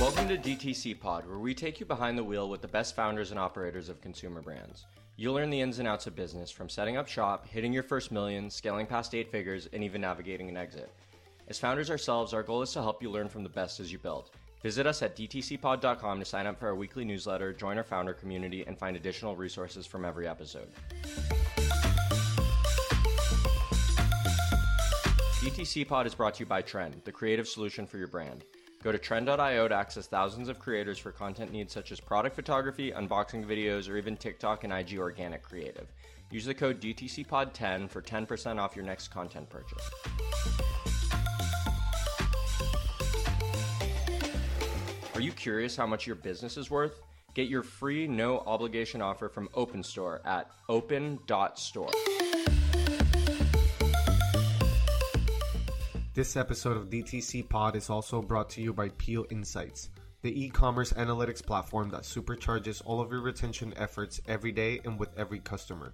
Welcome to DTC Pod, where we take you behind the wheel with the best founders and operators of consumer brands. You'll learn the ins and outs of business, from setting up shop, hitting your first million, scaling past 8 figures, and even navigating an exit. As founders ourselves, our goal is to help you learn from the best as you build. Visit us at dtcpod.com to sign up for our weekly newsletter, join our founder community, and find additional resources from every episode. DTC Pod is brought to you by Trend, the creative solution for your brand. Go to trend.io to access thousands of creators for content needs such as product photography, unboxing videos, or even TikTok and IG organic creative. Use the code DTCPOD10 for 10% off your next content purchase. Are you curious how much your business is worth? Get your free no obligation offer from OpenStore at open.store. This episode of DTC Pod is also brought to you by Peel Insights, the e-commerce analytics platform that supercharges all of your retention efforts every day and with every customer.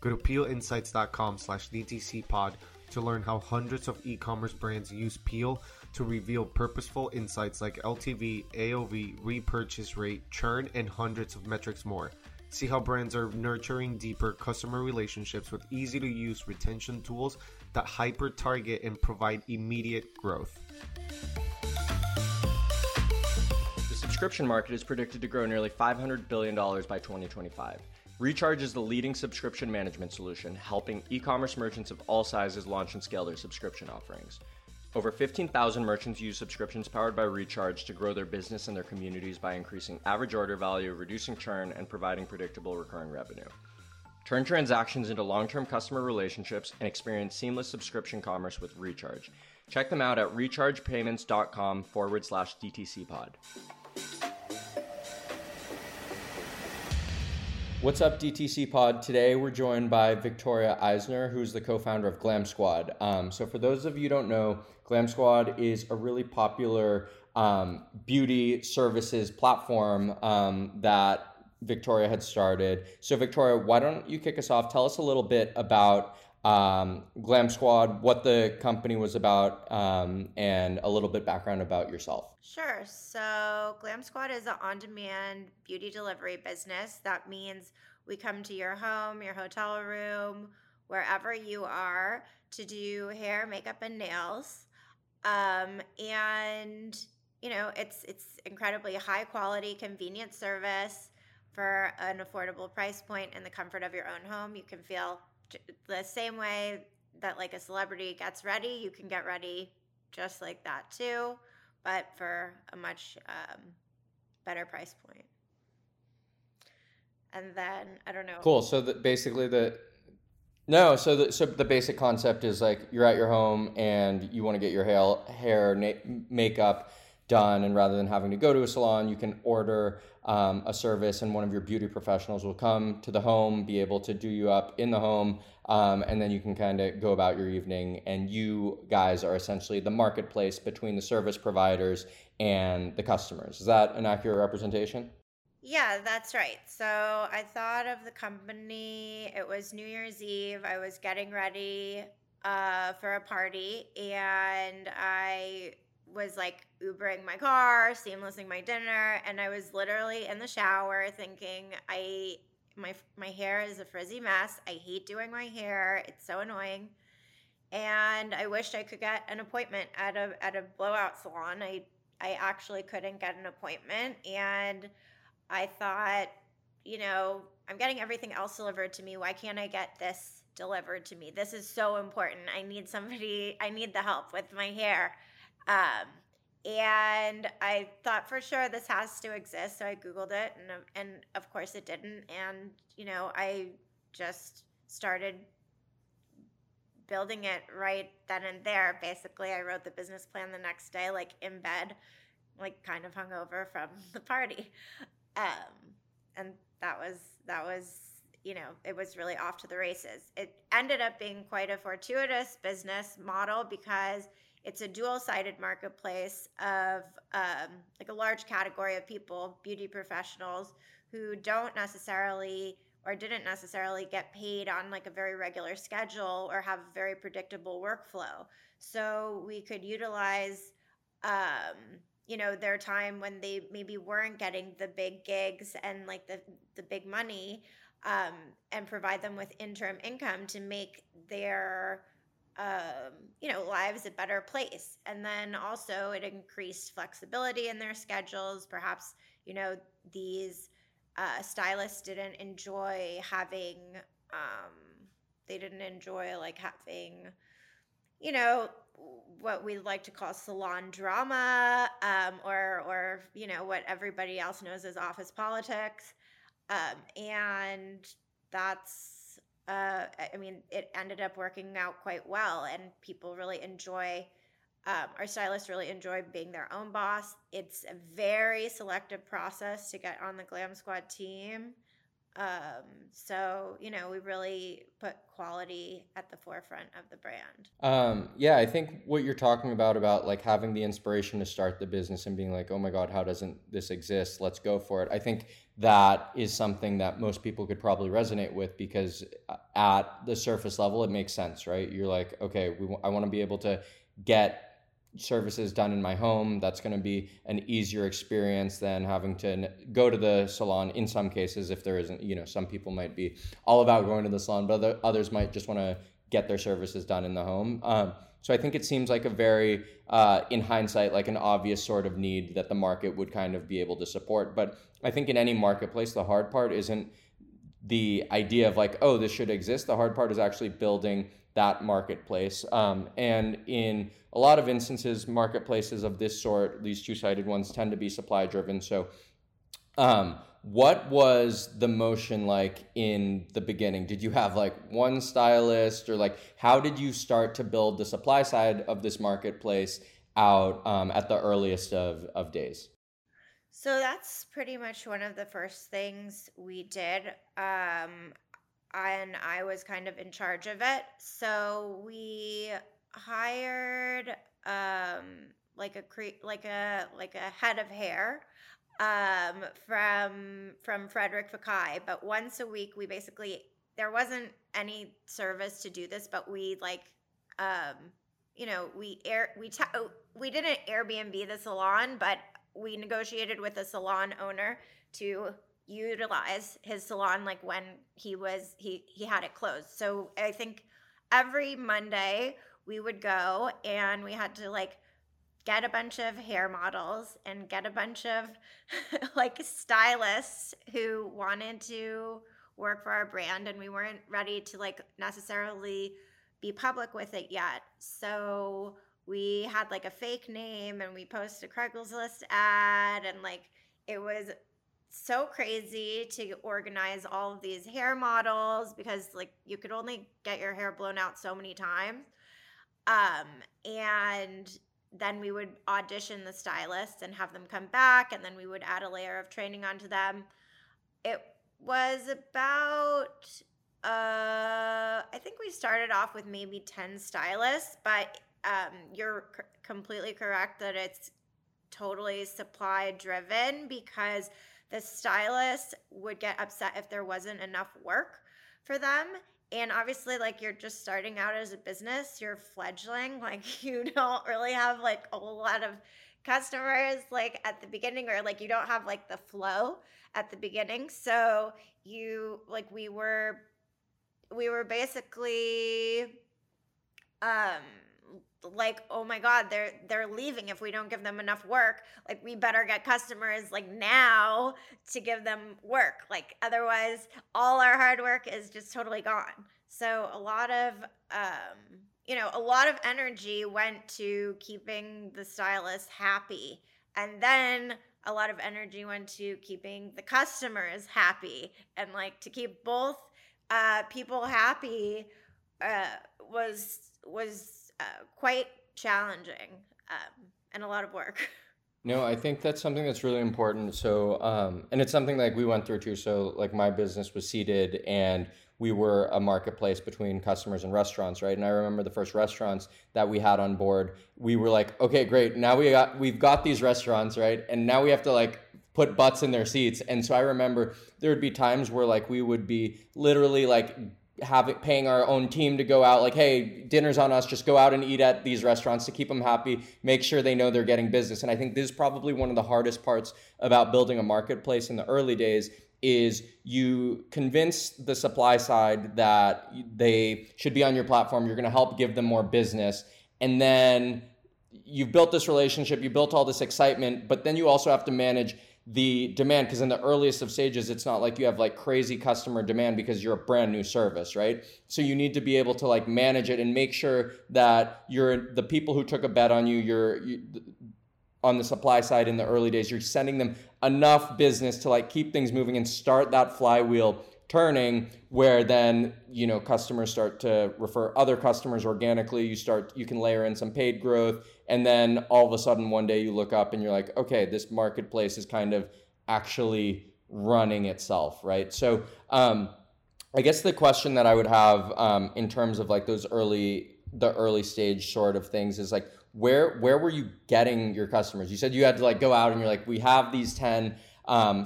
Go to peelinsights.com/DTCpod to learn how hundreds of e-commerce brands use Peel to reveal purposeful insights like LTV, AOV, repurchase rate, churn, and hundreds of metrics more. See how brands are nurturing deeper customer relationships with easy-to-use retention tools that hyper-target and provide immediate growth. The subscription market is predicted to grow nearly $500 billion by 2025. Recharge is the leading subscription management solution, helping e-commerce merchants of all sizes launch and scale their subscription offerings. Over 15,000 merchants use subscriptions powered by Recharge to grow their business and their communities by increasing average order value, reducing churn, and providing predictable recurring revenue. Turn transactions into long-term customer relationships and experience seamless subscription commerce with Recharge. Check them out at rechargepayments.com/DTCpod. What's up, DTC Pod? Today we're joined by Victoria Eisner, who's the co-founder of Glam Squad. So for those of you who don't know, Glam Squad is a really popular beauty services platform that Victoria had started. So Victoria, why don't you kick us off? Tell us a little bit about Glam Squad, what the company was about, and a little bit background about yourself. Sure. So Glam Squad is an on-demand beauty delivery business. That means we come to your home, your hotel room, wherever you are, to do hair, makeup, and nails. And you know, it's incredibly high quality, convenient service for an affordable price point in the comfort of your own home. You can feel the same way that like a celebrity gets ready, you can get ready just like that too, but for a much better price point. And then I don't know. Cool. So the basic concept is like you're at your home and you want to get your hair, makeup done, and rather than having to go to a salon, you can order a service and one of your beauty professionals will come to the home, be able to do you up in the home, and then you can kind of go about your evening, and you guys are essentially the marketplace between the service providers and the customers. Is that an accurate representation? Yeah, that's right. So I thought of the company, it was New Year's Eve, I was getting ready for a party, and I was like Ubering my car, seamlessing my dinner, and I was literally in the shower thinking, my hair is a frizzy mess. I hate doing my hair. It's so annoying. And I wished I could get an appointment at a blowout salon. I actually couldn't get an appointment, and I thought, you know, I'm getting everything else delivered to me. Why can't I get this delivered to me? This is so important. I need the help with my hair. And I thought for sure this has to exist, so I Googled it, and of course it didn't. And, you know, I just started building it right then and there. Basically, I wrote the business plan the next day, like in bed, like kind of hungover from the party. And that was, you know, it was really off to the races. It ended up being quite a fortuitous business model because it's a dual-sided marketplace of like a large category of people, beauty professionals, who don't necessarily or didn't necessarily get paid on like a very regular schedule or have a very predictable workflow. So we could utilize you know, their time when they maybe weren't getting the big gigs and like the big money, and provide them with interim income to make their, you know, lives a better place. And then also it increased flexibility in their schedules. Perhaps, you know, these stylists didn't enjoy having, they didn't enjoy like having, you know, what we like to call salon drama, or you know, what everybody else knows as office politics. And that's, I mean, it ended up working out quite well, and people really enjoy, our stylists really enjoy being their own boss. It's a very selective process to get on the Glam Squad team. So, you know, we really put quality at the forefront of the brand. Yeah, I think what you're talking about like having the inspiration to start the business and being like, oh my God, how doesn't this exist? Let's go for it. I think that is something that most people could probably resonate with, because at the surface level, it makes sense, right? You're like, okay, I want to be able to get services done in my home. That's going to be an easier experience than having to go to the salon in some cases, if there isn't, you know, some people might be all about going to the salon, but others might just want to get their services done in the home. So I think it seems like a very, in hindsight, like an obvious sort of need that the market would kind of be able to support. But I think in any marketplace, the hard part isn't the idea of like, oh, this should exist. The hard part is actually building that marketplace. And in a lot of instances, marketplaces of this sort, these two-sided ones, tend to be supply-driven. So what was the motion like in the beginning? Did you have like one stylist, or like how did you start to build the supply side of this marketplace out at the earliest of days? So that's pretty much one of the first things we did. And I was kind of in charge of it. So we hired like a head of hair from Frederick Fakai. But once a week, we basically, there wasn't any service to do this, but we like you know, we didn't Airbnb the salon, but we negotiated with a salon owner to utilize his salon like when he had it closed. So I think every Monday we would go, and we had to like get a bunch of hair models and get a bunch of like stylists who wanted to work for our brand, and we weren't ready to like necessarily be public with it yet. So we had like a fake name, and we posted a Craigslist ad, and like it was so crazy to organize all of these hair models, because like you could only get your hair blown out so many times. And then we would audition the stylists and have them come back, and then we would add a layer of training onto them. It was about, I think we started off with maybe 10 stylists, but you're completely correct that it's totally supply driven, because the stylists would get upset if there wasn't enough work for them. And obviously, like, you're just starting out as a business, you're fledgling, like, you don't really have, like, a whole lot of customers, like, at the beginning, or, like, you don't have, like, the flow at the beginning. So you, like, we were basically, like, oh my God, they're leaving if we don't give them enough work. Like, we better get customers like now to give them work. Like, otherwise all our hard work is just totally gone. So a lot of, you know, a lot of energy went to keeping the stylists happy. And then a lot of energy went to keeping the customers happy, and like to keep both, people happy, was quite challenging, and a lot of work. No, I think that's something that's really important. So, and it's something like we went through too. So like my business was seeded, and we were a marketplace between customers and restaurants, right? And I remember the first restaurants that we had on board, we were like, okay, great. Now we've got these restaurants, right? And now we have to like put butts in their seats. And so I remember there would be times where like we would be literally like paying our own team to go out, like, hey, dinner's on us, just go out and eat at these restaurants to keep them happy, make sure they know they're getting business. And I think this is probably one of the hardest parts about building a marketplace in the early days is you convince the supply side that they should be on your platform, you're going to help give them more business. And then you've built this relationship, you built all this excitement, but then you also have to manage the demand, because in the earliest of stages, it's not like you have like crazy customer demand because you're a brand new service, right? So you need to be able to like manage it and make sure that you're the people who took a bet on you, you're on the supply side in the early days, you're sending them enough business to like keep things moving and start that flywheel turning, where then, you know, customers start to refer other customers organically, you can layer in some paid growth, and then all of a sudden one day you look up and you're like, okay, this marketplace is kind of actually running itself, right? So I guess the question that I would have in terms of like the early stage sort of things is like, where were you getting your customers? You said you had to like go out and you're like, we have these 10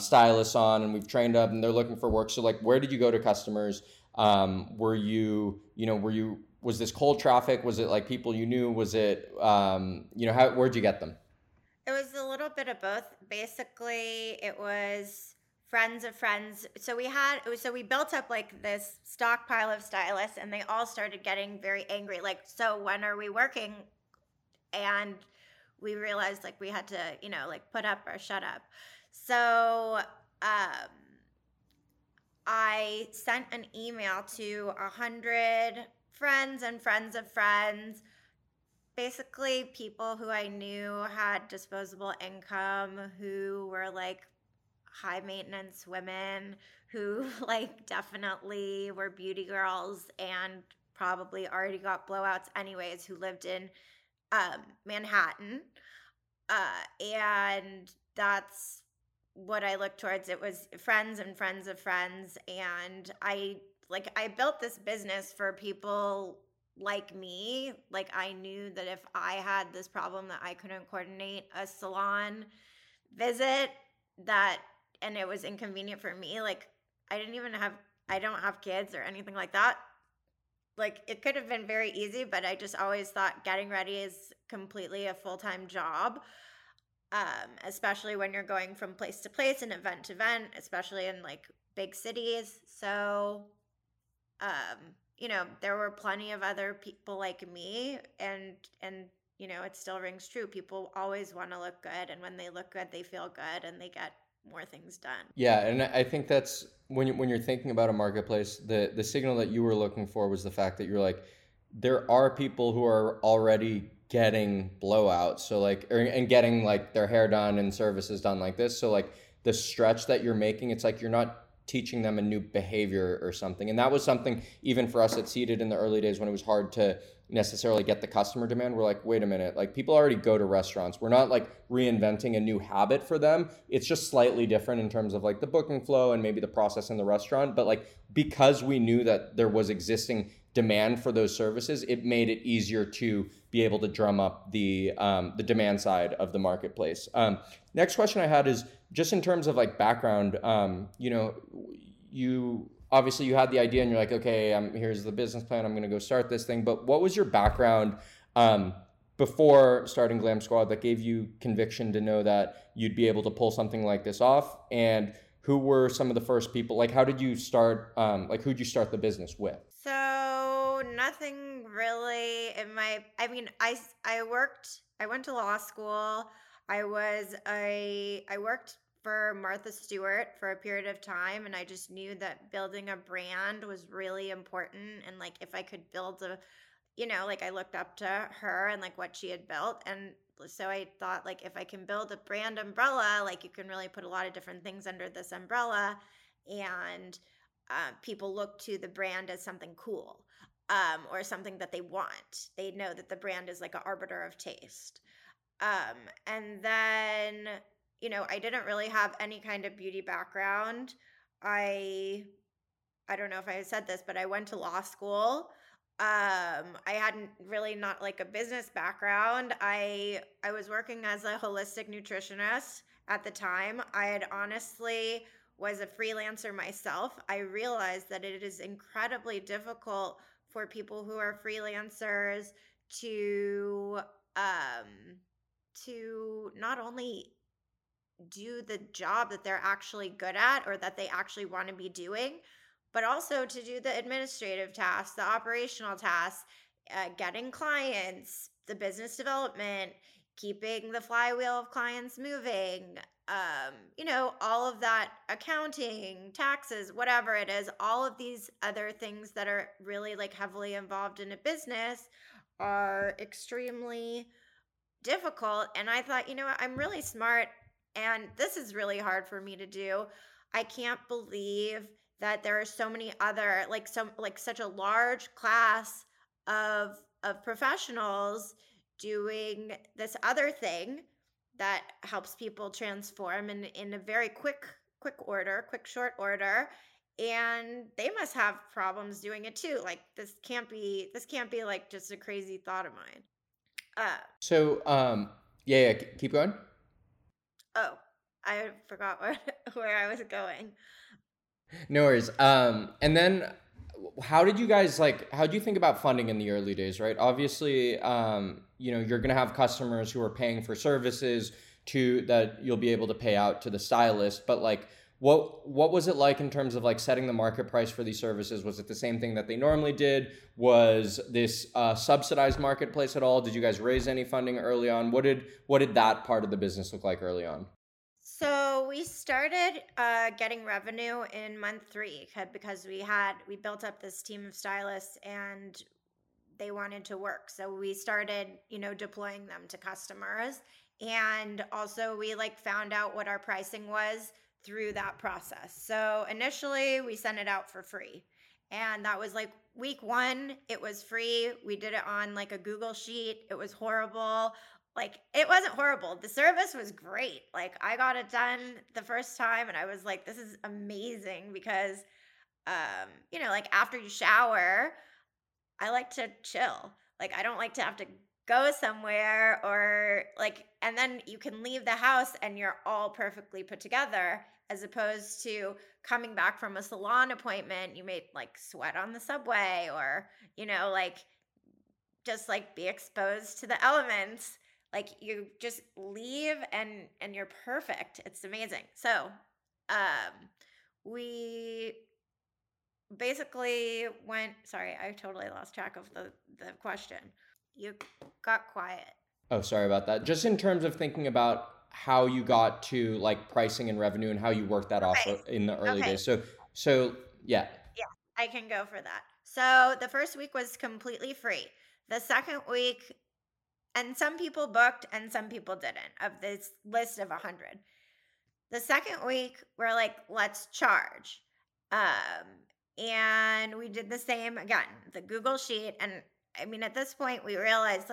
stylists on and we've trained up and they're looking for work. So like, where did you go to customers? Was this cold traffic? Was it like people you knew? Was it, where'd you get them? It was a little bit of both. Basically it was friends of friends. So we built up like this stockpile of stylists and they all started getting very angry. Like, so when are we working? And we realized like we had to, you know, like put up or shut up. So I sent an email to 100 friends and friends of friends, basically people who I knew had disposable income, who were like high maintenance women, who like definitely were beauty girls and probably already got blowouts anyways, who lived in Manhattan. And that's what I looked towards. It was friends and friends of friends. And I built this business for people like me. Like, I knew that if I had this problem that I couldn't coordinate a salon visit and it was inconvenient for me, like I don't have kids or anything like that. Like, it could have been very easy, but I just always thought getting ready is completely a full-time job. Especially when you're going from place to place and event to event, especially in like big cities. So, there were plenty of other people like me and, you know, it still rings true. People always want to look good. And when they look good, they feel good and they get more things done. Yeah. And I think that's when you're thinking about a marketplace, the signal that you were looking for was the fact that you're like, there are people who are already getting blowouts, so like, and getting like their hair done and services done like this. So like the stretch that you're making, it's like you're not teaching them a new behavior or something. And that was something even for us at Seated in the early days when it was hard to necessarily get the customer demand. We're like, wait a minute, like people already go to restaurants. We're not like reinventing a new habit for them. It's just slightly different in terms of like the booking flow and maybe the process in the restaurant. But like, because we knew that there was existing demand for those services, it made it easier to be able to drum up the demand side of the marketplace. Next question I had is just in terms of like background. You obviously you had the idea and you're like, okay, here's the business plan, I'm going to go start this thing. But what was your background before starting Glam Squad that gave you conviction to know that you'd be able to pull something like this off? And who were some of the first people? Like, how did you start? Who'd you start the business with? So nothing really I went to law school. I worked for Martha Stewart for a period of time. And I just knew that building a brand was really important. And like, if I could build I looked up to her and like what she had built. And so I thought like, if I can build a brand umbrella, like you can really put a lot of different things under this umbrella. And people look to the brand as something cool or something that they want. They know that the brand is like an arbiter of taste. And then, you know, I didn't really have any kind of beauty background. I don't know if I said this, but I went to law school. I hadn't really not like a business background. I was working as a holistic nutritionist at the time. I had honestly was a freelancer myself, I realized that it is incredibly difficult for people who are freelancers to not only do the job that they're actually good at or that they actually want to be doing, but also to do the administrative tasks, the operational tasks, getting clients, the business development, keeping the flywheel of clients moving, all of that, accounting, taxes, whatever it is, all of these other things that are really like heavily involved in a business are extremely difficult. And I thought, you know what, I'm really smart and this is really hard for me to do. I can't believe that there are so many other, such a large class of professionals doing this other thing that helps people transform in a very short order. And they must have problems doing it too. Like this can't be like just a crazy thought of mine. So keep going. Oh, I forgot where I was going. No worries. And then how did you guys how do you think about funding in the early days, right? Obviously, you're going to have customers who are paying for services that you'll be able to pay out to the stylist, but what was it like in terms of setting the market price for these services? Was it the same thing that they normally did? Was this subsidized marketplace at all? Did you guys raise any funding early on? What did that part of the business look like early on? So we started getting revenue in month 3 because we built up this team of stylists and they wanted to work. So we started, deploying them to customers. And also we found out what our pricing was through that process. So initially we sent it out for free. And that was week 1, it was free. We did it on a Google sheet. It was horrible. It wasn't horrible. The service was great. I got it done the first time and I was this is amazing because, after you shower, I like to chill. I don't like to have to go somewhere and then you can leave the house and you're all perfectly put together, as opposed to coming back from a salon appointment, you may sweat on the subway or, just be exposed to the elements. You just leave and you're perfect. It's amazing. So we basically went – sorry, I totally lost track of the question. You got quiet. Oh, sorry about that. Just in terms of thinking about how you got to pricing and revenue and how you worked that off in the early days. So yeah. Yeah, I can go for that. So the first week was completely free. The second week – and some people booked and some people didn't of this list of 100. The second week, we're let's charge. And we did the same again, the Google sheet. And I mean, at this point, we realized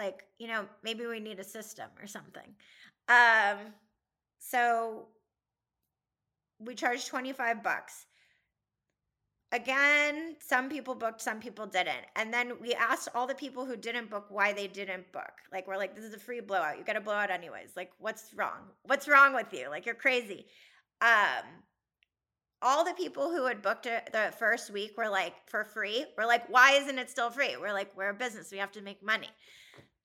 maybe we need a system or something. So we charged $25. Again, some people booked, some people didn't. And then we asked all the people who didn't book why they didn't book. We're this is a free blowout. You got to blow out anyways. What's wrong? What's wrong with you? You're crazy. All the people who had booked it the first week were for free. We're why isn't it still free? We're we're a business. We have to make money.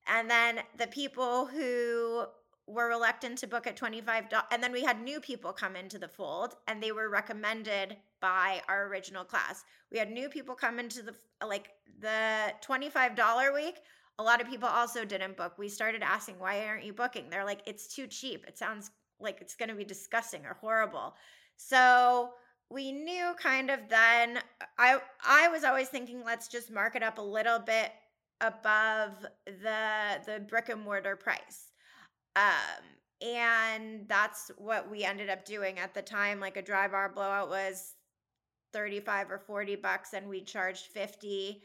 And then the people who were reluctant to book at $25. And then we had new people come into the fold and they were recommended by our original class. We had new people come into the $25 week. A lot of people also didn't book. We started asking, why aren't you booking? They're it's too cheap. It sounds like it's going to be disgusting or horrible. So we knew kind of then, I was always thinking, let's just mark it up a little bit above the brick and mortar price. And that's what we ended up doing at the time. A Dry Bar blowout was $35 or $40 and we charged $50.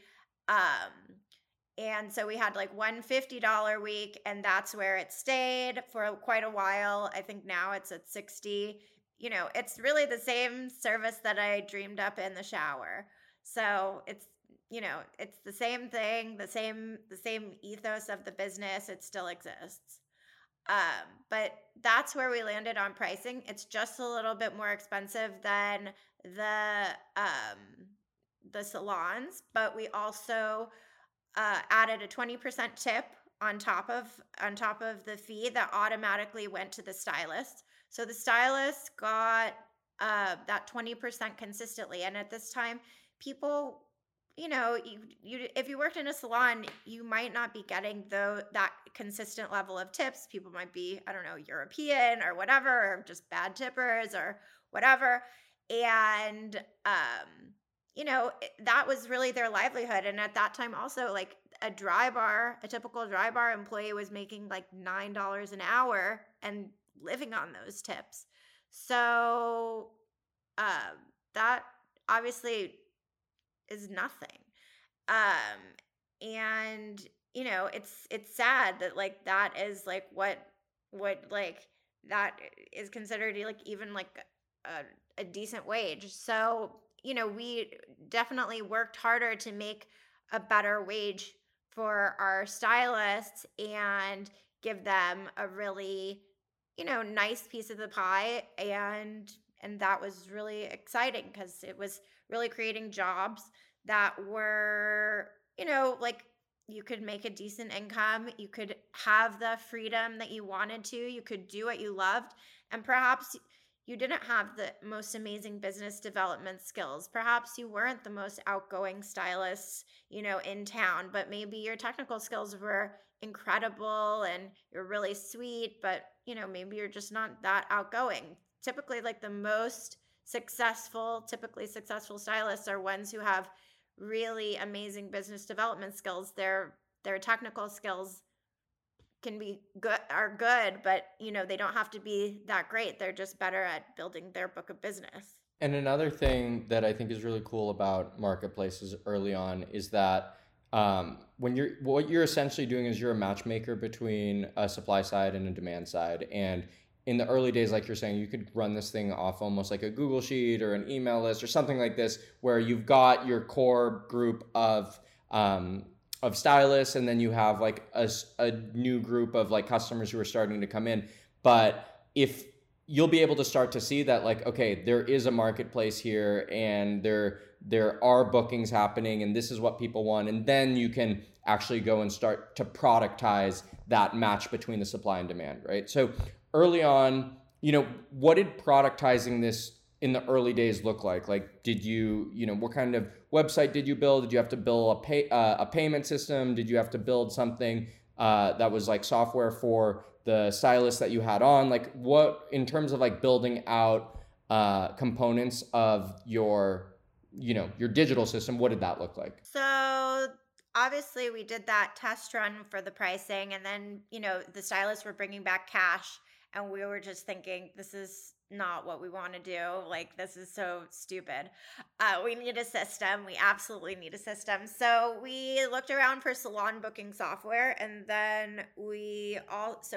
And so we had one $50 week and that's where it stayed for quite a while. I think now it's at $60. It's really the same service that I dreamed up in the shower. So it's, it's the same thing, the same ethos of the business. It still exists. But that's where we landed on pricing. It's just a little bit more expensive than the salons, but we also added a 20% tip on top of the fee that automatically went to the stylist. So the stylist got that 20% consistently. And at this time, people, if you worked in a salon, you might not be getting that consistent level of tips. People might be, European or whatever, or just bad tippers or whatever. And, that was really their livelihood. And at that time also, like a typical Dry Bar employee was making like $9 an hour and living on those tips. So that obviously is nothing. And, it's sad that like that is like what like that is considered like even like a decent wage. So, we definitely worked harder to make a better wage for our stylists and give them a really, nice piece of the pie. And that was really exciting because it was really creating jobs that were, like you could make a decent income. You could have the freedom that you wanted to. You could do what you loved. And perhaps you didn't have the most amazing business development skills. Perhaps you weren't the most outgoing stylist, in town, but maybe your technical skills were incredible and you're really sweet, but, maybe you're just not that outgoing. Typically, like the most successful stylists are ones who have really amazing business development skills. Their technical skills are good, but they don't have to be that great. They're just better at building their book of business. And another thing that I think is really cool about marketplaces early on is that what you're essentially doing is you're a matchmaker between a supply side and a demand side. And in the early days, like you're saying, you could run this thing off almost like a Google sheet or an email list or something like this, where you've got your core group of stylists, and then you have like a new group of like customers who are starting to come in. But if you'll be able to start to see that, like, okay, there is a marketplace here and there are bookings happening and this is what people want. And then you can actually go and start to productize that match between the supply and demand, right? So early on, what did productizing this in the early days look like? Like, did you, what kind of website did you build? Did you have to build a payment system? Did you have to build something that was like software for the stylist that you had on? Like, what, in terms of like building out components of your digital system, what did that look like? So obviously we did that test run for the pricing, and then, the stylists were bringing back cash, and we were just thinking, this is not what we want to do. Like, this is so stupid. We need a system. We absolutely need a system. So we looked around for salon booking software, and then we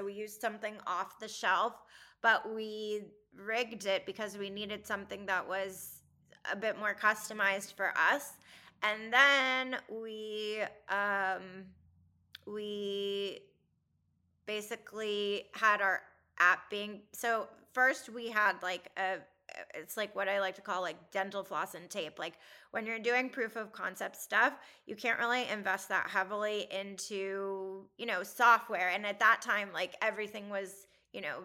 used something off the shelf, but we rigged it because we needed something that was a bit more customized for us. And then we basically had our app being, so first we had like it's like what I like to call like dental floss and tape. Like when you're doing proof of concept stuff, you can't really invest that heavily into, software. And at that time, like everything was,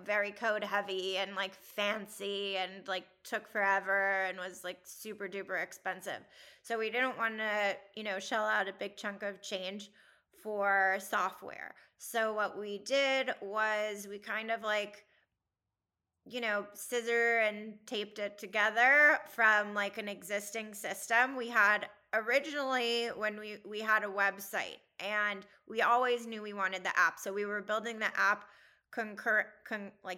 very code heavy and like fancy and like took forever and was like super duper expensive. So we didn't want to, shell out a big chunk of change for software. So what we did was we kind of like, scissor and taped it together from like an existing system. We had originally when we had a website, and we always knew we wanted the app. So we were building the app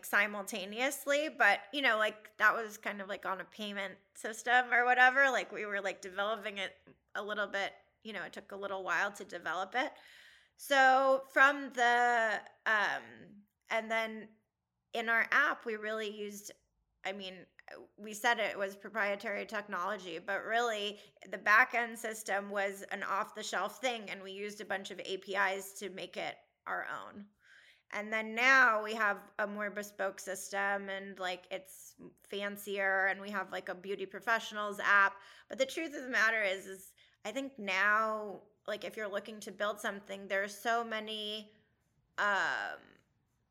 simultaneously, but like that was kind of like on a payment system or whatever. Like we were like developing it a little bit, it took a little while to develop it. So from the, and then in our app, we really used, we said it was proprietary technology, but really the back-end system was an off-the-shelf thing, and we used a bunch of APIs to make it our own. And then now we have a more bespoke system and like it's fancier and we have like a beauty professionals app. But the truth of the matter is I think now like if you're looking to build something, there's so many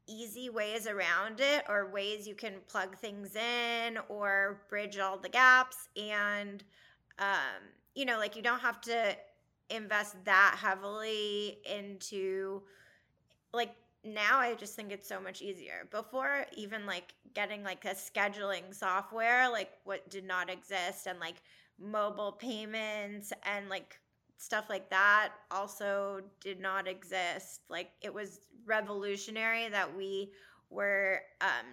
easy ways around it or ways you can plug things in or bridge all the gaps. And, you know, like you don't have to invest that heavily into like – now I just think it's so much easier. Before even like getting like a scheduling software, like what did not exist, and like mobile payments and like stuff like that also did not exist. Like it was revolutionary that we were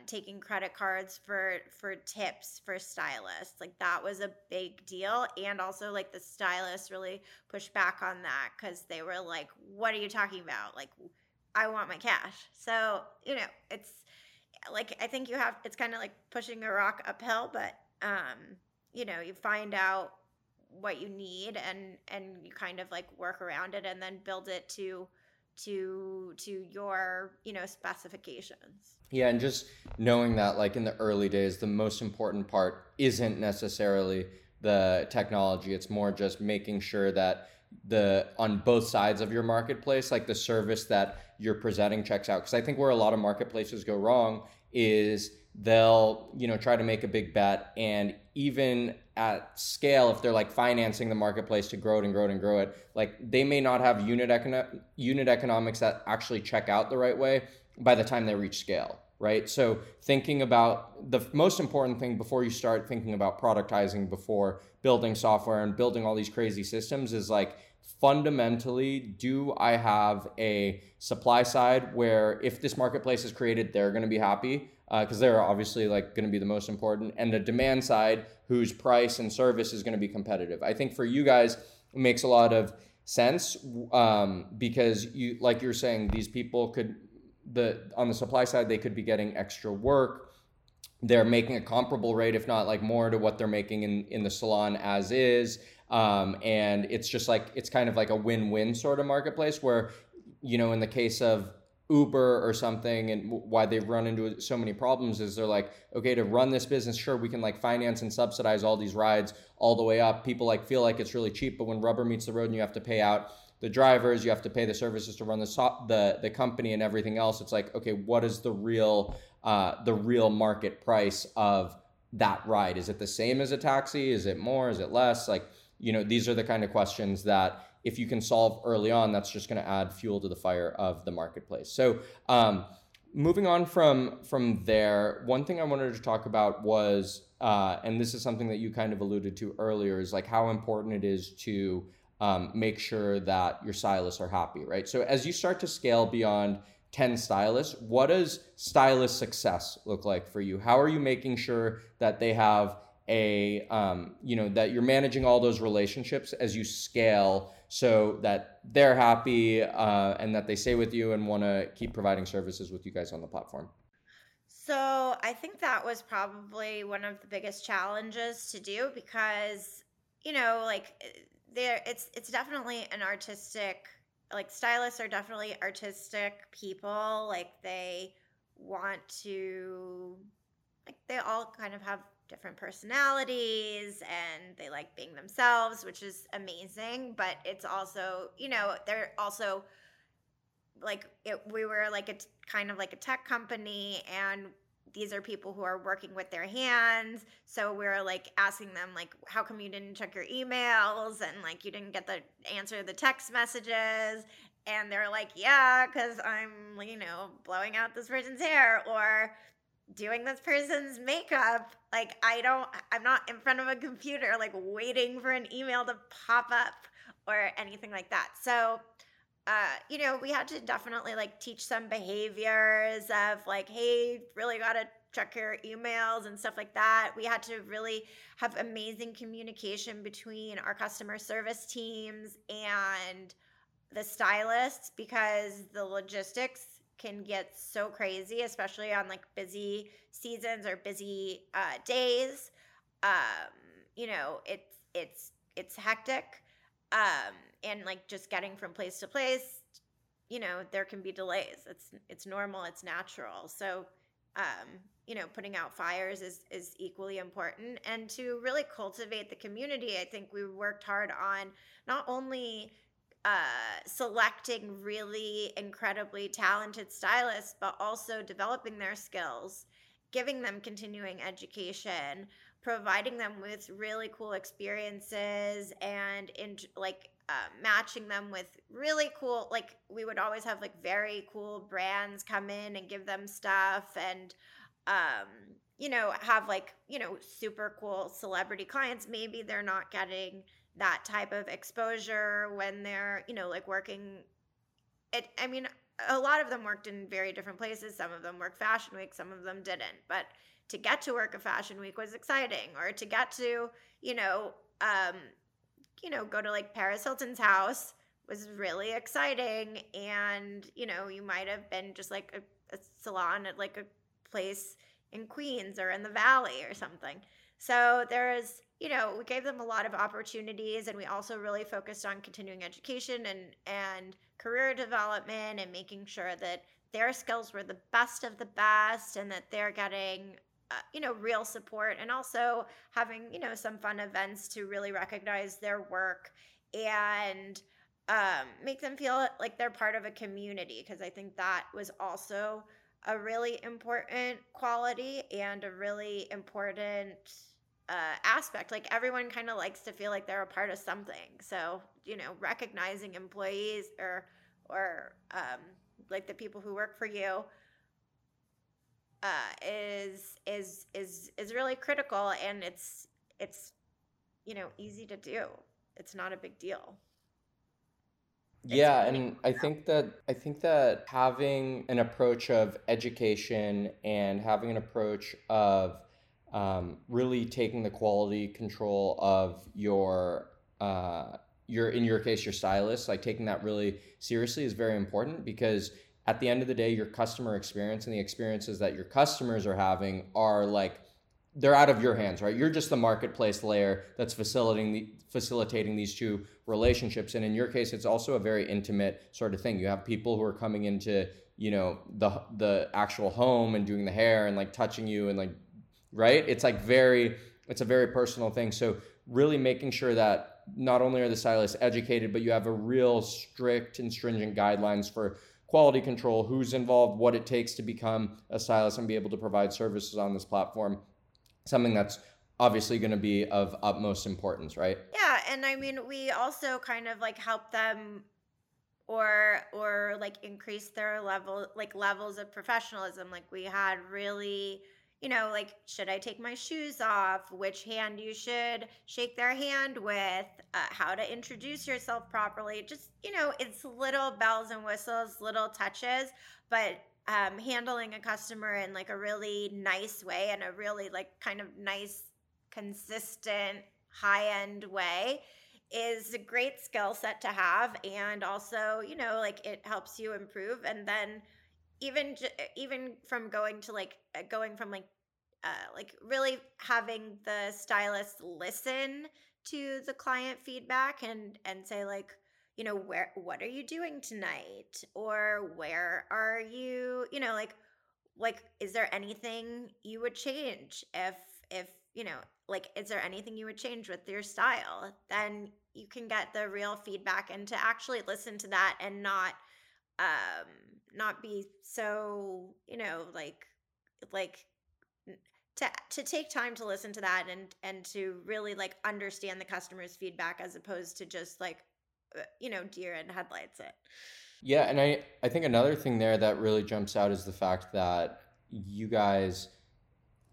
taking credit cards for tips for stylists. Like that was a big deal. And also like the stylists really pushed back on that because they were like, what are you talking about? Like I want my cash. So, you know, it's like, I think you have, it's kind of like pushing a rock uphill, but, you know, you find out what you need and you kind of like work around it and then build it to your, you know, specifications. Yeah. And just knowing that like in the early days, the most important part isn't necessarily the technology. It's more just making sure that on both sides of your marketplace, like the service that you're presenting checks out. Because I think where a lot of marketplaces go wrong is they'll, you know, try to make a big bet. And even at scale, if they're like financing the marketplace to grow it and grow it and grow it, like they may not have unit economics that actually check out the right way by the time they reach scale. Right. So thinking about the most important thing before you start thinking about productizing, before building software and building all these crazy systems, is like fundamentally, do I have a supply side where if this marketplace is created, they're going to be happy because they're obviously like going to be the most important, and a demand side whose price and service is going to be competitive. I think for you guys, it makes a lot of sense because you, like you're saying, these people could. On the supply side, they could be getting extra work. They're making a comparable rate, if not like more, to what they're making in the salon as is. And it's just like, it's kind of like a win-win sort of marketplace where, you know, in the case of Uber or something, and why they've run into so many problems is they're like, okay, to run this business, sure, we can like finance and subsidize all these rides all the way up. People like feel like it's really cheap, but when rubber meets the road and you have to pay out the drivers, you have to pay the services to run the company and everything else. It's like, okay, what is the real market price of that ride? Is it the same as a taxi? Is it more? Is it less? Like, you know, these are the kind of questions that if you can solve early on, that's just going to add fuel to the fire of the marketplace. So moving on from there, one thing I wanted to talk about was, and this is something that you kind of alluded to earlier, is like how important it is to make sure that your stylists are happy, right? So as you start to scale beyond 10 stylists, what does stylist success look like for you? How are you making sure that they have that you're managing all those relationships as you scale so that they're happy and that they stay with you and want to keep providing services with you guys on the platform? So I think that was probably one of the biggest challenges to do because, you know, like it's definitely an artistic, like stylists are definitely artistic people. Like they want to, like they all kind of have different personalities and they like being themselves, which is amazing. But it's also, you know, they're also like, we were like a kind of like a tech company, and these are people who are working with their hands. So we're like asking them like, how come you didn't check your emails? And like, you didn't get the answer to the text messages. And they're like, yeah, cause I'm, you know, blowing out this person's hair or doing this person's makeup. Like I'm not in front of a computer, like waiting for an email to pop up or anything like that. So you know, we had to definitely like teach some behaviors of like, hey, really got to check your emails and stuff like that. We had to really have amazing communication between our customer service teams and the stylists because the logistics can get so crazy, especially on like busy seasons or busy days. You know, it's hectic. And like just getting from place to place, you know, there can be delays. It's normal. It's natural. So, you know, putting out fires is equally important. And to really cultivate the community, I think we worked hard on not only selecting really incredibly talented stylists, but also developing their skills, giving them continuing education, providing them with really cool experiences, and matching them with really cool, like, we would always have like very cool brands come in and give them stuff, and you know, have like, you know, super cool celebrity clients. Maybe they're not getting that type of exposure when they're, you know, like working it. I mean, a lot of them worked in very different places. Some of them worked Fashion Week, some of them didn't, but to get to work at Fashion Week was exciting, or to get to, you know, go to like Paris Hilton's house was really exciting. And, you know, you might have been just like a salon at like a place in Queens or in the Valley or something. So there is, you know, we gave them a lot of opportunities, and we also really focused on continuing education and career development, and making sure that their skills were the best of the best, and that they're getting, you know, real support, and also having, you know, some fun events to really recognize their work and make them feel like they're part of a community, because I think that was also a really important quality and a really important aspect. Like, everyone kind of likes to feel like they're a part of something. So, you know, recognizing employees or like the people who work for you is really critical, and it's you know, easy to do. It's not a big deal. Yeah, and I think that having an approach of education and having an approach of really taking the quality control of your in your case, your stylist, like taking that really seriously is very important, because at the end of the day, your customer experience and the experiences that your customers are having are like, they're out of your hands, right? You're just the marketplace layer that's facilitating these two relationships. And in your case, it's also a very intimate sort of thing. You have people who are coming into, you know, the actual home and doing the hair and like touching you and like, right? It's like it's a very personal thing. So really making sure that not only are the stylists educated, but you have a real strict and stringent guidelines for quality control, who's involved, what it takes to become a stylist and be able to provide services on this platform. Something that's obviously going to be of utmost importance, right? Yeah. And I mean, we also kind of like help them or like increase their level, like levels of professionalism. Like, we had really, you know, like, should I take my shoes off? Which hand you should shake their hand with? How to introduce yourself properly? Just, you know, it's little bells and whistles, little touches, but handling a customer in like a really nice way, and a really like kind of nice, consistent, high-end way is a great skill set to have. And also, you know, like, it helps you improve. And then even from going from really having the stylist listen to the client feedback and say like, you know, what are you doing tonight? Or where are you, you know, like, is there anything you would change if, you know, like, is there anything you would change with your style? Then you can get the real feedback, and to actually listen to that and not be so, you know, like to take time to listen to that and to really like understand the customer's feedback, as opposed to just like, you know, deer in headlights it. Yeah. And I think another thing there that really jumps out is the fact that you guys,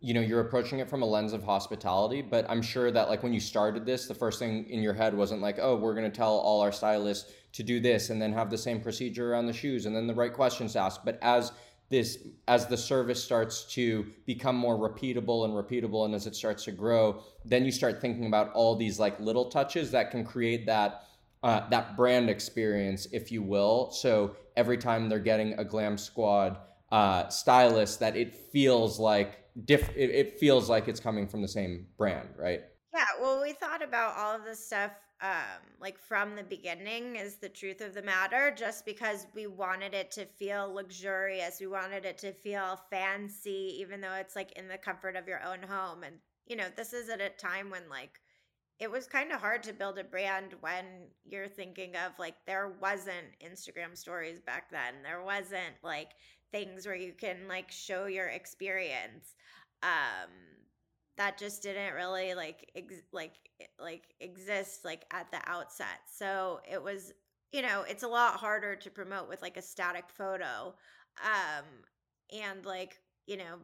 you know, you're approaching it from a lens of hospitality, but I'm sure that like when you started this, the first thing in your head wasn't like, oh, we're going to tell all our stylists to do this and then have the same procedure around the shoes and then the right questions asked. But as the service starts to become more repeatable, and as it starts to grow, then you start thinking about all these like little touches that can create that brand experience, if you will. So every time they're getting a Glam Squad stylist, that it feels like it's coming from the same brand, right? Yeah, well, we thought about all of this stuff like from the beginning is the truth of the matter, just because we wanted it to feel luxurious. We wanted it to feel fancy, even though it's like in the comfort of your own home. And, you know, this is at a time when like it was kind of hard to build a brand when you're thinking of like there wasn't Instagram stories back then. There wasn't like things where you can like show your experience. That just didn't really exist like at the outset. So it was, you know, it's a lot harder to promote with like a static photo, and like, you know,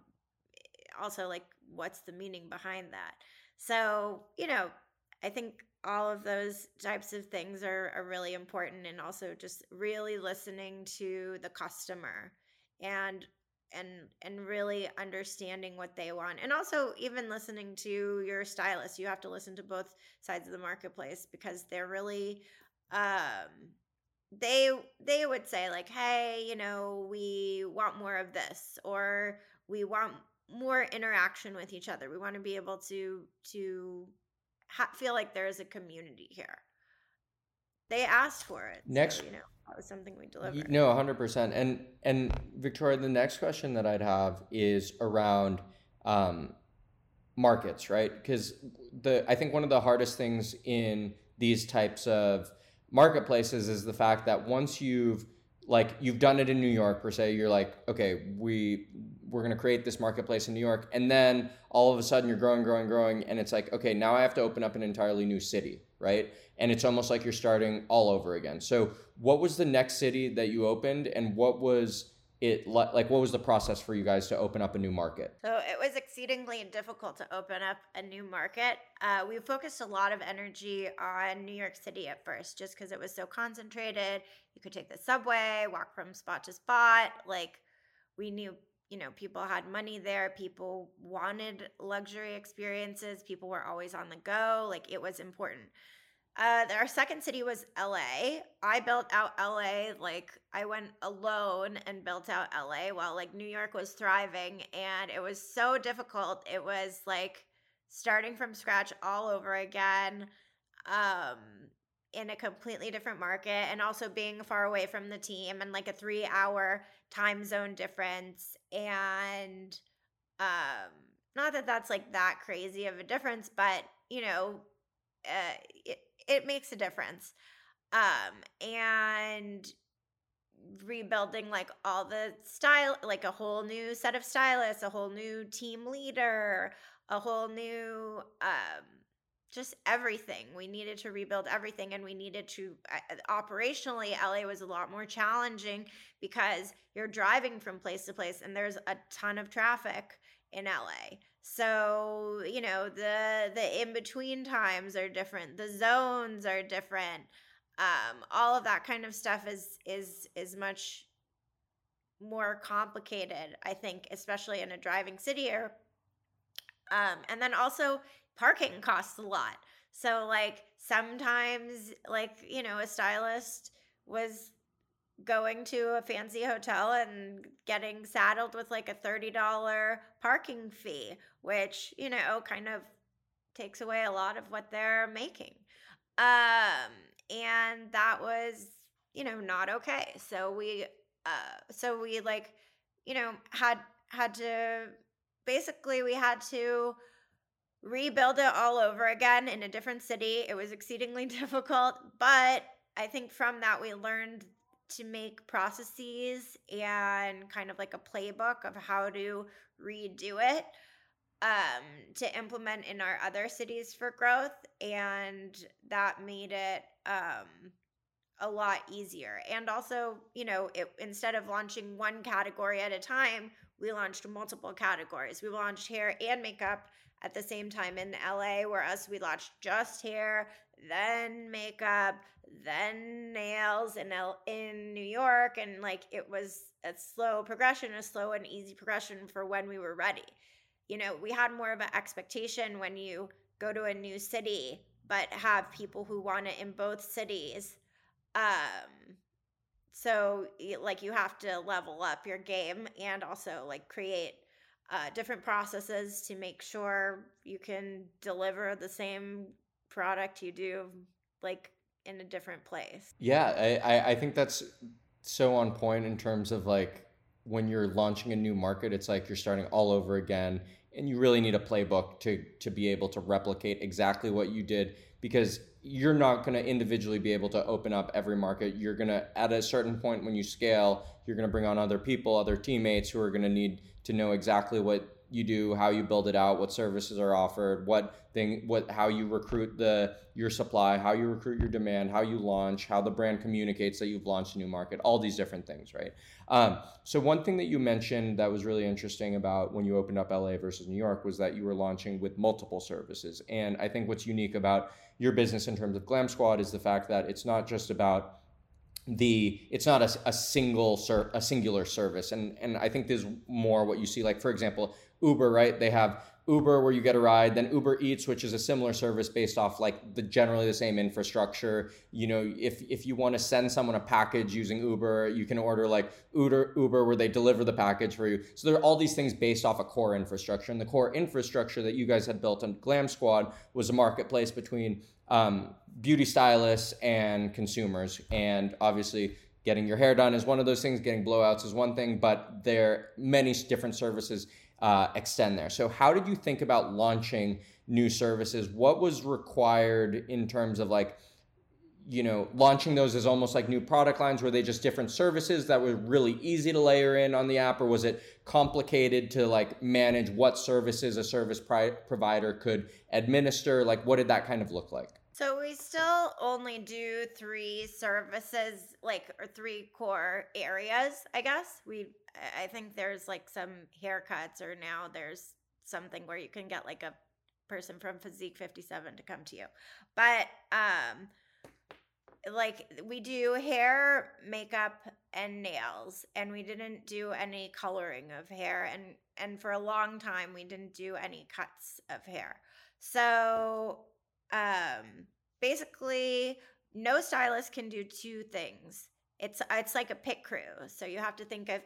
also like what's the meaning behind that? So, you know, I think all of those types of things are really important, and also just really listening to the customer and really understanding what they want. And also even listening to your stylist. You have to listen to both sides of the marketplace, because they're really they would say like, hey, you know, we want more of this, or we want more interaction with each other. We want to be able to feel like there is a community here. They asked for it. Next, so, you know, that was something we delivered. No, 100%. And Victoria, the next question that I'd have is around markets, right? Because I think one of the hardest things in these types of marketplaces is the fact that once you've done it in New York per se, you're like, okay, we're going to create this marketplace in New York, and then all of a sudden you're growing, and it's like, okay, now I have to open up an entirely new city, right? And it's almost like you're starting all over again. So what was the next city that you opened, and what was it like? What was the process for you guys to open up a new market? So it was exceedingly difficult to open up a new market. We focused a lot of energy on New York City at first, just because it was so concentrated. You could take the subway, walk from spot to spot. Like, we knew, you know, people had money there. People wanted luxury experiences. People were always on the go. Like, it was important. Our second city was LA. I built out LA. Like, I went alone and built out LA while like New York was thriving, and it was so difficult. It was like starting from scratch all over again, in a completely different market, and also being far away from the team, and like a 3-hour time zone difference. And not that that's like that crazy of a difference, but, you know, it makes a difference. And rebuilding like all the style, like a whole new set of stylists, a whole new team leader, a whole new just everything. We needed to rebuild everything, and we needed to operationally, LA was a lot more challenging because you're driving from place to place, and there's a ton of traffic in LA. So, you know, the in-between times are different. The zones are different. All of that kind of stuff is much more complicated, I think, especially in a driving city. And then also parking costs a lot. So like sometimes, like, you know, a stylist was going to a fancy hotel and getting saddled with like a $30 parking fee, which, you know, kind of takes away a lot of what they're making. And that was, you know, not okay. So we like, you know, had to rebuild it all over again in a different city. It was exceedingly difficult, but I think from that we learned to make processes and kind of like a playbook of how to redo it, to implement in our other cities for growth. And that made it a lot easier. And also, you know, instead of launching one category at a time, we launched multiple categories. We launched hair and makeup at the same time in LA, whereas we launched just hair, then makeup, then nails in New York. And like, it was a slow and easy progression for when we were ready. You know, we had more of an expectation when you go to a new city, but have people who want it in both cities. So like you have to level up your game and also like create different processes to make sure you can deliver the same product you do, like, in a different place. Yeah, I think that's so on point in terms of, like, when you're launching a new market, it's like you're starting all over again, and you really need a playbook to be able to replicate exactly what you did, because you're not going to individually be able to open up every market. You're going to, at a certain point when you scale, you're going to bring on other people, other teammates who are going to need to know exactly what you do, how you build it out, what services are offered, how you recruit your supply, how you recruit your demand, how you launch, how the brand communicates that you've launched a new market, all these different things, right? So one thing that you mentioned that was really interesting about when you opened up LA versus New York was that you were launching with multiple services. And I think what's unique about your business in terms of Glam Squad is the fact that it's not just about a singular service. And I think there's more what you see, like, for example, Uber, right? They have Uber where you get a ride, then Uber Eats, which is a similar service based off like generally the same infrastructure. You know, if you want to send someone a package using Uber, you can order like Uber where they deliver the package for you. So there are all these things based off a core infrastructure, and the core infrastructure that you guys had built on Glam Squad was a marketplace between beauty stylists and consumers. And obviously getting your hair done is one of those things, getting blowouts is one thing, but there are many different services extend there. So how did you think about launching new services? What was required in terms of, like, you know, launching those as almost like new product lines? Were they just different services that were really easy to layer in on the app, or was it complicated to, like, manage what services a service provider could administer? Like, what did that kind of look like? So we still only do 3 services, like, or 3 core areas, I guess. I think there's like some haircuts, or now there's something where you can get like a person from Physique 57 to come to you. But like, we do hair, makeup, and nails, and we didn't do any coloring of hair, and for a long time we didn't do any cuts of hair. So basically no stylist can do 2 things. It's like a pit crew. So you have to think of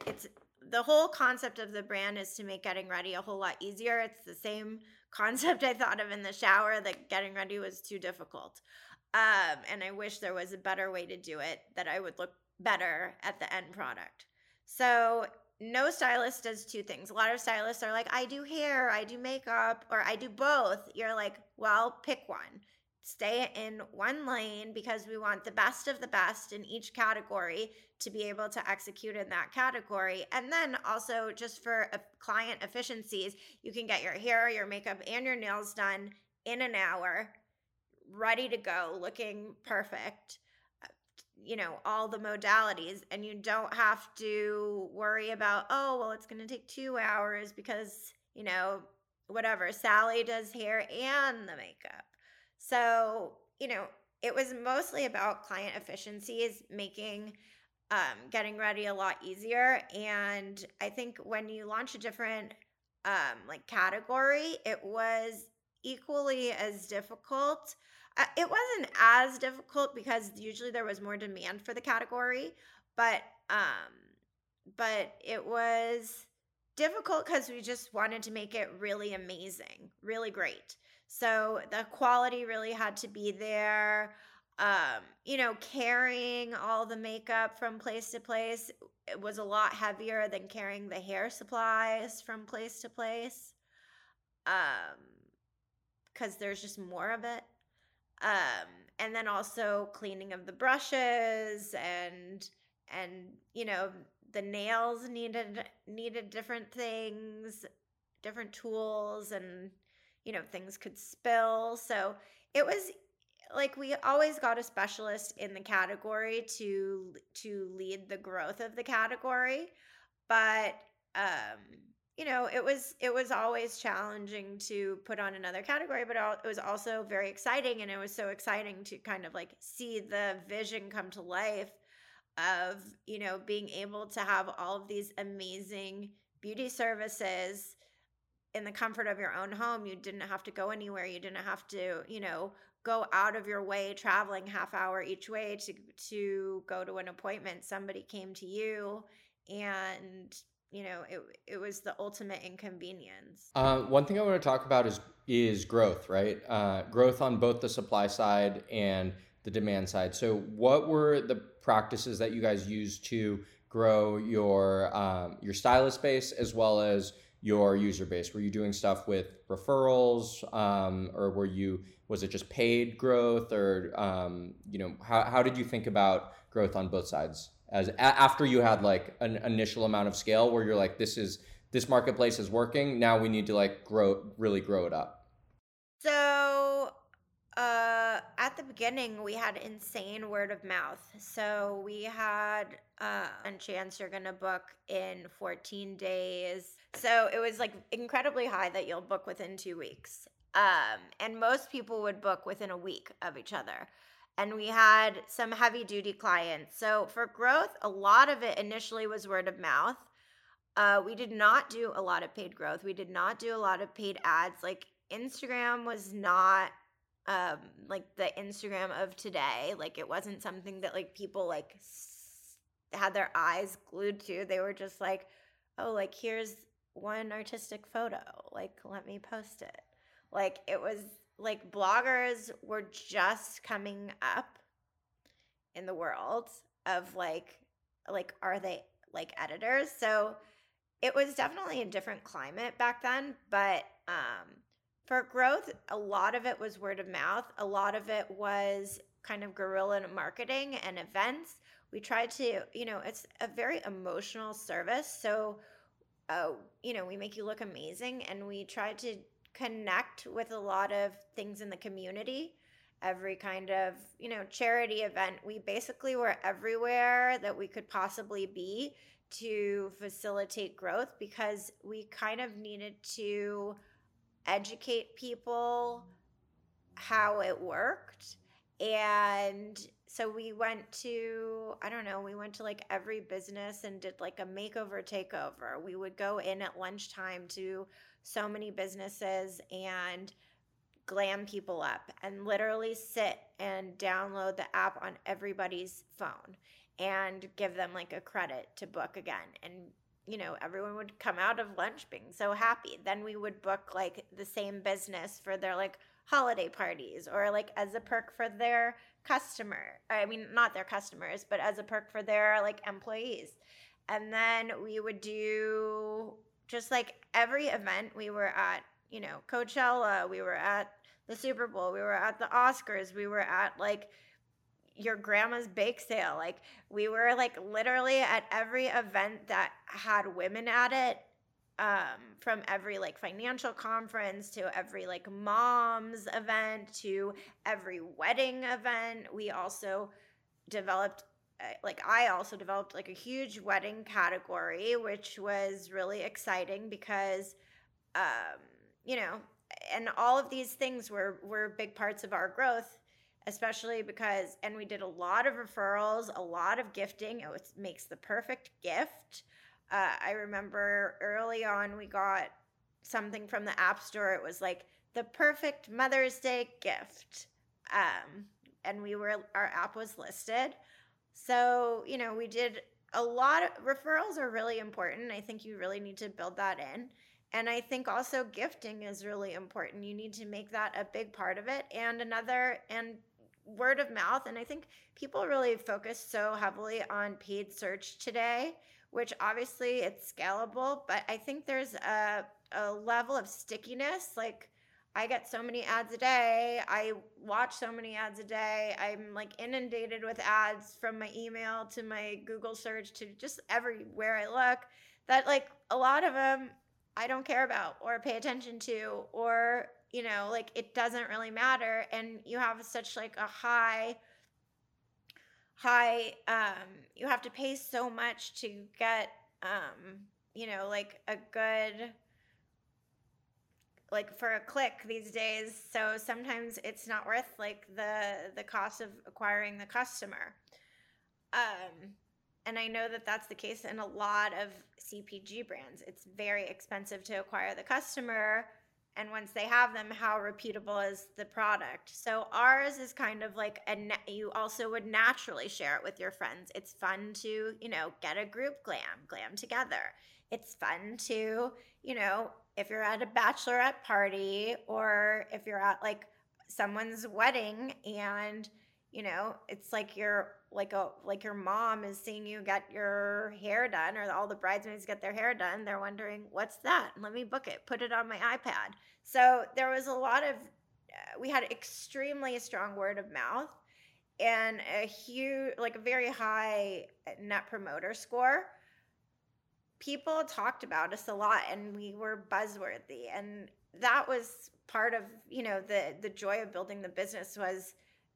the whole concept of the brand is to make getting ready a whole lot easier. It's the same concept I thought of in the shower, that getting ready was too difficult. And I wish there was a better way to do it, that I would look better at the end product. So no stylist does 2 things. A lot of stylists are like, I do hair, I do makeup, or I do both. You're like, well, pick one. Stay in one lane, because we want the best of the best in each category to be able to execute in that category. And then also, just for client efficiencies, you can get your hair, your makeup, and your nails done in an hour, ready to go, looking perfect, you know, all the modalities. And you don't have to worry about, oh, well, it's going to take 2 hours because, you know, whatever. Sally does hair and the makeup. So, you know, it was mostly about client efficiencies, making getting ready a lot easier. And I think when you launch a different like category, it was equally as difficult. It wasn't as difficult because usually there was more demand for the category, but it was difficult because we just wanted to make it really amazing, really great. So the quality really had to be there. You know, carrying all the makeup from place to place, it was a lot heavier than carrying the hair supplies from place to place, because there's just more of it. And then also cleaning of the brushes, and you know, the nails needed different things, different tools, and you know, things could spill. So it was like, we always got a specialist in the category to lead the growth of the category. But, you know, it was always challenging to put on another category, but it was also very exciting. And it was so exciting to kind of like see the vision come to life of, you know, being able to have all of these amazing beauty services in the comfort of your own home. You didn't have to go anywhere. You didn't have to, you know, go out of your way, traveling half hour each way to go to an appointment. Somebody came to you and, you know, it was the ultimate inconvenience. One thing I want to talk about is growth, right? Growth on both the supply side and the demand side. So what were the practices that you guys used to grow your stylist base as well as your user base? Were you doing stuff with referrals, or was it just paid growth, or how did you think about growth on both sides? As after you had like an initial amount of scale where you're like, this marketplace is working, now we need to like really grow it up. So at the beginning we had insane word of mouth. So we had a chance you're gonna book in 14 days. So it was like incredibly high that you'll book within 2 weeks. And most people would book within a week of each other. And we had some heavy-duty clients. So for growth, a lot of it initially was word of mouth. We did not do a lot of paid growth. We did not do a lot of paid ads. Like Instagram was not like the Instagram of today. Like it wasn't something that like people like had their eyes glued to. They were just like, oh, like here's one artistic photo. Like let me post it. Like it was – like bloggers were just coming up in the world of like are they like editors? So it was definitely a different climate back then. But for growth, a lot of it was word of mouth. A lot of it was kind of guerrilla marketing and events. We tried to, you know, it's a very emotional service. So, you know, we make you look amazing, and we tried to connect with a lot of things in the community. Every kind of, you know, charity event, we basically were everywhere that we could possibly be to facilitate growth, because we kind of needed to educate people how it worked. And so we went to, we went to like every business and did like a takeover. We would go in at lunchtime to so many businesses and glam people up and literally sit and download the app on everybody's phone and give them like a credit to book again. And, you know, everyone would come out of lunch being so happy. Then we would book like the same business for their like holiday parties, or like as a perk for their customer. I mean, not their customers, but as a perk for their like employees. And then we would do just like every event. We were at, you know, Coachella, we were at the Super Bowl, we were at the Oscars, we were at like your grandma's bake sale. Like we were like literally at every event that had women at it, from every like financial conference to every like mom's event to every wedding event. We also developed I also developed like a huge wedding category, which was really exciting because, you know, and all of these things were big parts of our growth, especially because, and we did a lot of referrals, a lot of gifting. It was, makes the perfect gift. I remember early on we got something from the App Store. It was like the perfect Mother's Day gift. And our app was listed. So, you know, we did a lot of referrals are really important. I think you really need to build that in. And I think also gifting is really important. You need to make that a big part of it. And word of mouth. And I think people really focus so heavily on paid search today, which obviously it's scalable, but I think there's a level of stickiness. Like I get so many ads a day. I watch so many ads a day. I'm like inundated with ads from my email to my Google search to just everywhere I look, that like a lot of them I don't care about or pay attention to, or, you know, like it doesn't really matter. And you have such like a high, you have to pay so much to get, you know, like a good, like for a click these days. So sometimes it's not worth like the cost of acquiring the customer. And I know that that's the case in a lot of CPG brands. It's very expensive to acquire the customer. And once they have them, how repeatable is the product? So ours is kind of like, you also would naturally share it with your friends. It's fun to, you know, get a group glam together. it's fun to, you know, if you're at a bachelorette party or if you're at like someone's wedding and, you know, it's like you're like your mom is seeing you get your hair done or all the bridesmaids get their hair done. They're wondering, what's that? Let me book it. Put it on my iPad. So there was a lot of, we had extremely strong word of mouth and a huge, like a very high net promoter score. People talked about us a lot and we were buzzworthy. And that was part of, you know, the joy of building the business was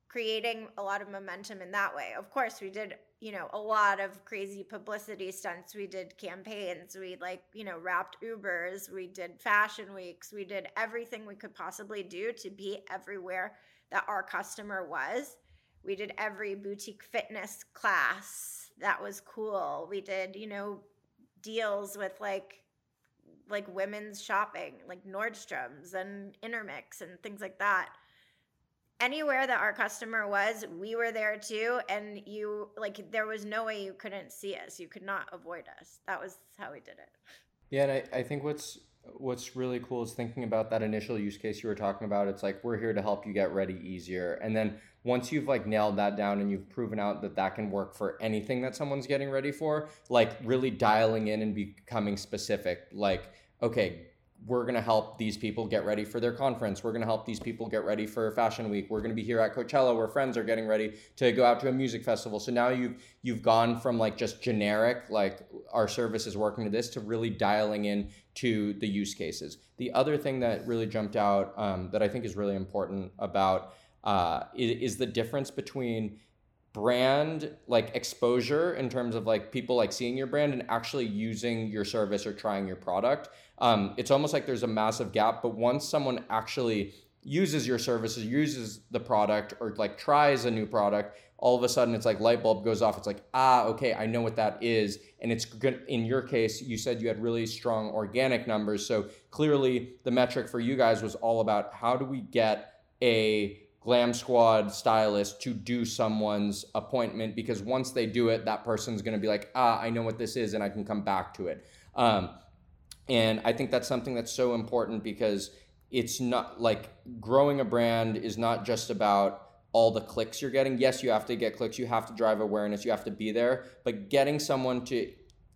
creating a lot of momentum in that way. Of course, we did, you know, a lot of crazy publicity stunts. We did campaigns. We like, you know, wrapped Ubers. We did fashion weeks. We did everything we could possibly do to be everywhere that our customer was. We did every boutique fitness class that was cool. We did, you know, deals with like women's shopping, like Nordstrom's and Intermix and things like that. Anywhere that our customer was, we were there too. And you, like, there was no way you couldn't see us. You could not avoid us. That was how we did it. Yeah. And I think what's really cool is thinking about that initial use case you were talking about. It's like, we're here to help you get ready easier. And then once you've like nailed that down and you've proven out that that can work for anything that someone's getting ready for, like really dialing in and becoming specific, like, okay, we're going to help these people get ready for their conference. We're going to help these people get ready for Fashion Week. We're going to be here at Coachella where friends are getting ready to go out to a music festival. So now you've gone from like just generic, like our service is working to this, to really dialing in to the use cases. The other thing that really jumped out that I think is really important about is the difference between brand like exposure in terms of like people like seeing your brand and actually using your service or trying your product. It's almost like there's a massive gap, but once someone actually uses your services, uses the product or like tries a new product, all of a sudden it's like light bulb goes off. It's like, ah, okay, I know what that is. And it's good. In your case, you said you had really strong organic numbers. So clearly the metric for you guys was all about how do we get a Glam Squad stylist to do someone's appointment, because once they do it, that person's going to be like, ah, I know what this is and I can come back to it. And I think that's something that's so important, because it's not like growing a brand is not just about all the clicks you're getting. Yes, you have to get clicks. You have to drive awareness. You have to be there, but getting someone to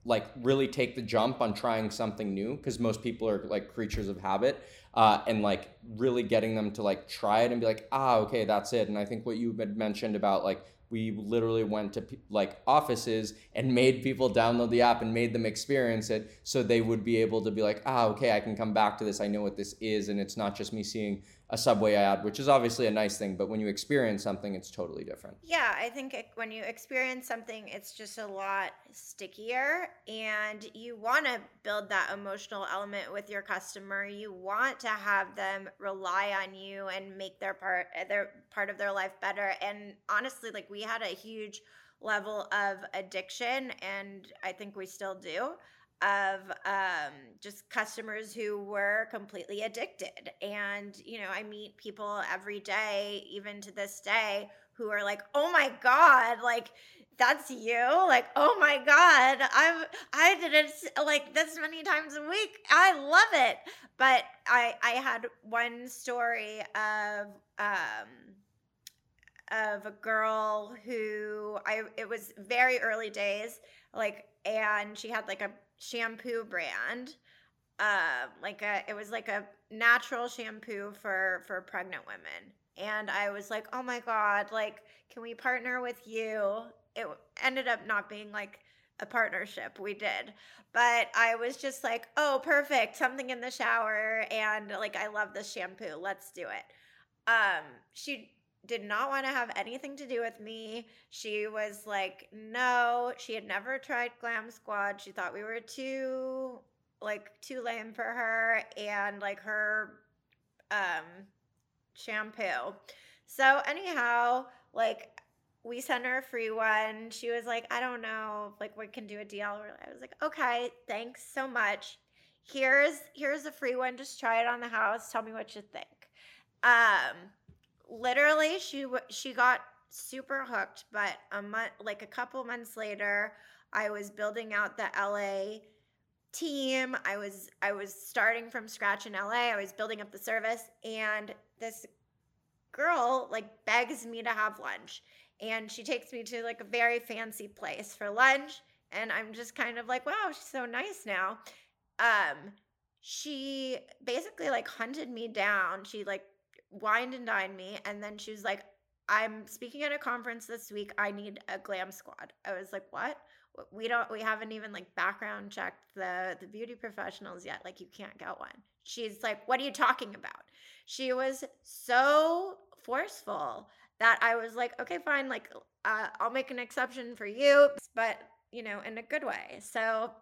like really take the jump on trying something new, because most people are like creatures of habit, and like really getting them to like try it and be like, ah, okay, that's it. And I think what you had mentioned about like, we literally went to like offices and made people download the app and made them experience it so they would be able to be like, ah, okay, I can come back to this. I know what this is. And it's not just me seeing a Subway ad, which is obviously a nice thing, but when you experience something, it's totally different. Yeah, I think when you experience something, it's just a lot stickier, and you want to build that emotional element with your customer. You want to have them rely on you and make their part of their life better. And honestly, like, we had a huge level of addiction, and I think we still do, of just customers who were completely addicted. And, you know, I meet people every day, even to this day, who are like, oh my God, like, that's you? Like, oh my God, I did it like this many times a week. I love it. But I had one story of a girl who it was very early days, like, and she had like a shampoo brand, it was like a natural shampoo for pregnant women. And I was like, oh my God, like, can we partner with you? It ended up not being like a partnership. We did. But I was just like, oh, perfect. Something in the shower. And like, I love this shampoo. Let's do it. She did not want to have anything to do with me. She was like, no, she had never tried Glam Squad. She thought we were too lame for her and like her shampoo. So anyhow, like, we sent her a free one. She was like, I don't know, like, we can do a deal. I was like, okay, thanks so much. Here's a free one. Just try it on the house. Tell me what you think. Literally, she got super hooked, but a couple months later, I was building out the LA team. I was starting from scratch in LA. I was building up the service, and this girl like begs me to have lunch, and she takes me to like a very fancy place for lunch, and I'm just kind of like, wow, she's so nice now. She basically like hunted me down. She like wined and dined me, and then she was like, I'm speaking at a conference this week. I need a Glam Squad. I was like, what? We haven't even like background checked the beauty professionals yet. Like, you can't get one. She's like, what are you talking about? She was so forceful that I was like, okay, fine. Like, I'll make an exception for you, but you know, in a good way. So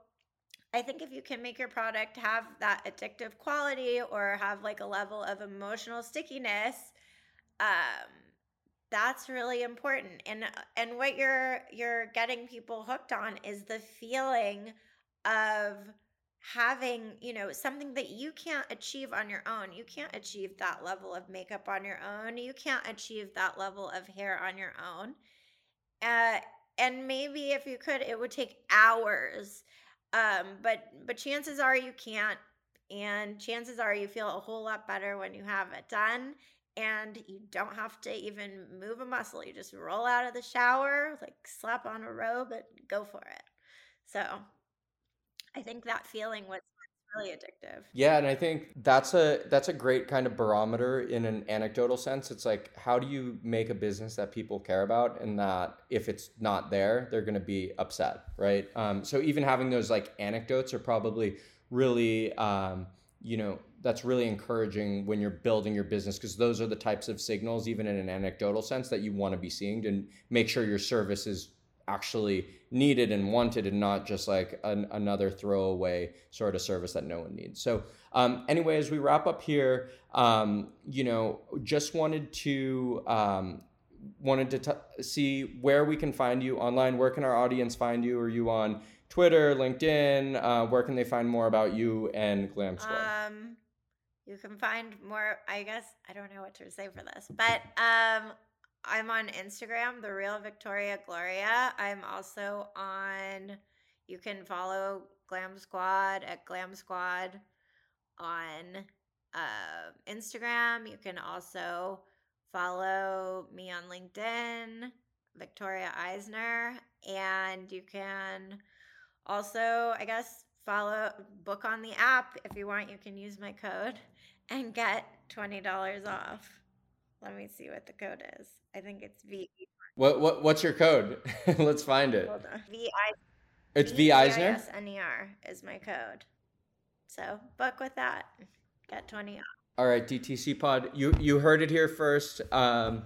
I think if you can make your product have that addictive quality or have like a level of emotional stickiness, that's really important. And what you're getting people hooked on is the feeling of having, you know, something that you can't achieve on your own. You can't achieve that level of makeup on your own. You can't achieve that level of hair on your own. And maybe if you could, it would take hours. But chances are you can't, and chances are you feel a whole lot better when you have it done. And you don't have to even move a muscle. You just roll out of the shower, like slap on a robe, and go for it. So I think that feeling was really addictive. Yeah, and I think that's a great kind of barometer in an anecdotal sense. It's like, how do you make a business that people care about and that if it's not there, they're going to be upset, right? So even having those like anecdotes are probably really, you know, that's really encouraging when you're building your business, because those are the types of signals, even in an anecdotal sense, that you want to be seeing to make sure your service is actually needed and wanted and not just like another throwaway sort of service that no one needs. So anyway, as we wrap up here, you know, just wanted to see where we can find you online. Where can our audience find you? Are you on Twitter, LinkedIn? Where can they find more about you and Glam Squad? You can find more, I guess, I don't know what to say for this, but I'm on Instagram, The Real Victoria Gloria. I'm also on, you can follow Glam Squad at Glam Squad on Instagram. You can also follow me on LinkedIn, Victoria Eisner, and you can also, I guess, book on the app. If you want, you can use my code and get $20 off. Let me see what the code is. I think it's V. What's your code? Let's find it. Hold on. It's V Eisner? VISNER is my code. So book with that. Get 20 off. All right, DTC Pod. You heard it here first. No,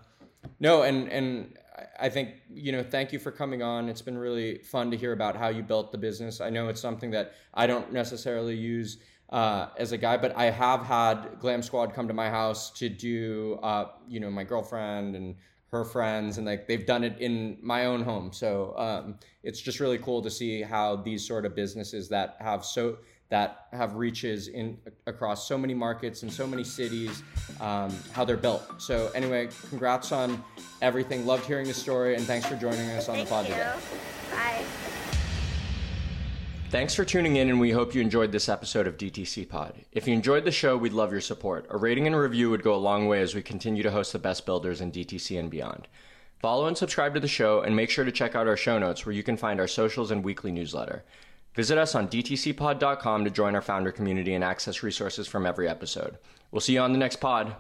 and I think, you know, thank you for coming on. It's been really fun to hear about how you built the business. I know it's something that I don't necessarily use as a guy, but I have had Glam Squad come to my house to do, you know, my girlfriend and her friends, and like they've done it in my own home. So it's just really cool to see how these sort of businesses that have reaches in across so many markets and so many cities, how they're built. So anyway, congrats on everything. Loved hearing the story, and thanks for joining us on the pod today. Bye. Thanks for tuning in, and we hope you enjoyed this episode of DTC Pod. If you enjoyed the show, we'd love your support. A rating and review would go a long way as we continue to host the best builders in DTC and beyond. Follow and subscribe to the show, and make sure to check out our show notes where you can find our socials and weekly newsletter. Visit us on dtcpod.com to join our founder community and access resources from every episode. We'll see you on the next pod.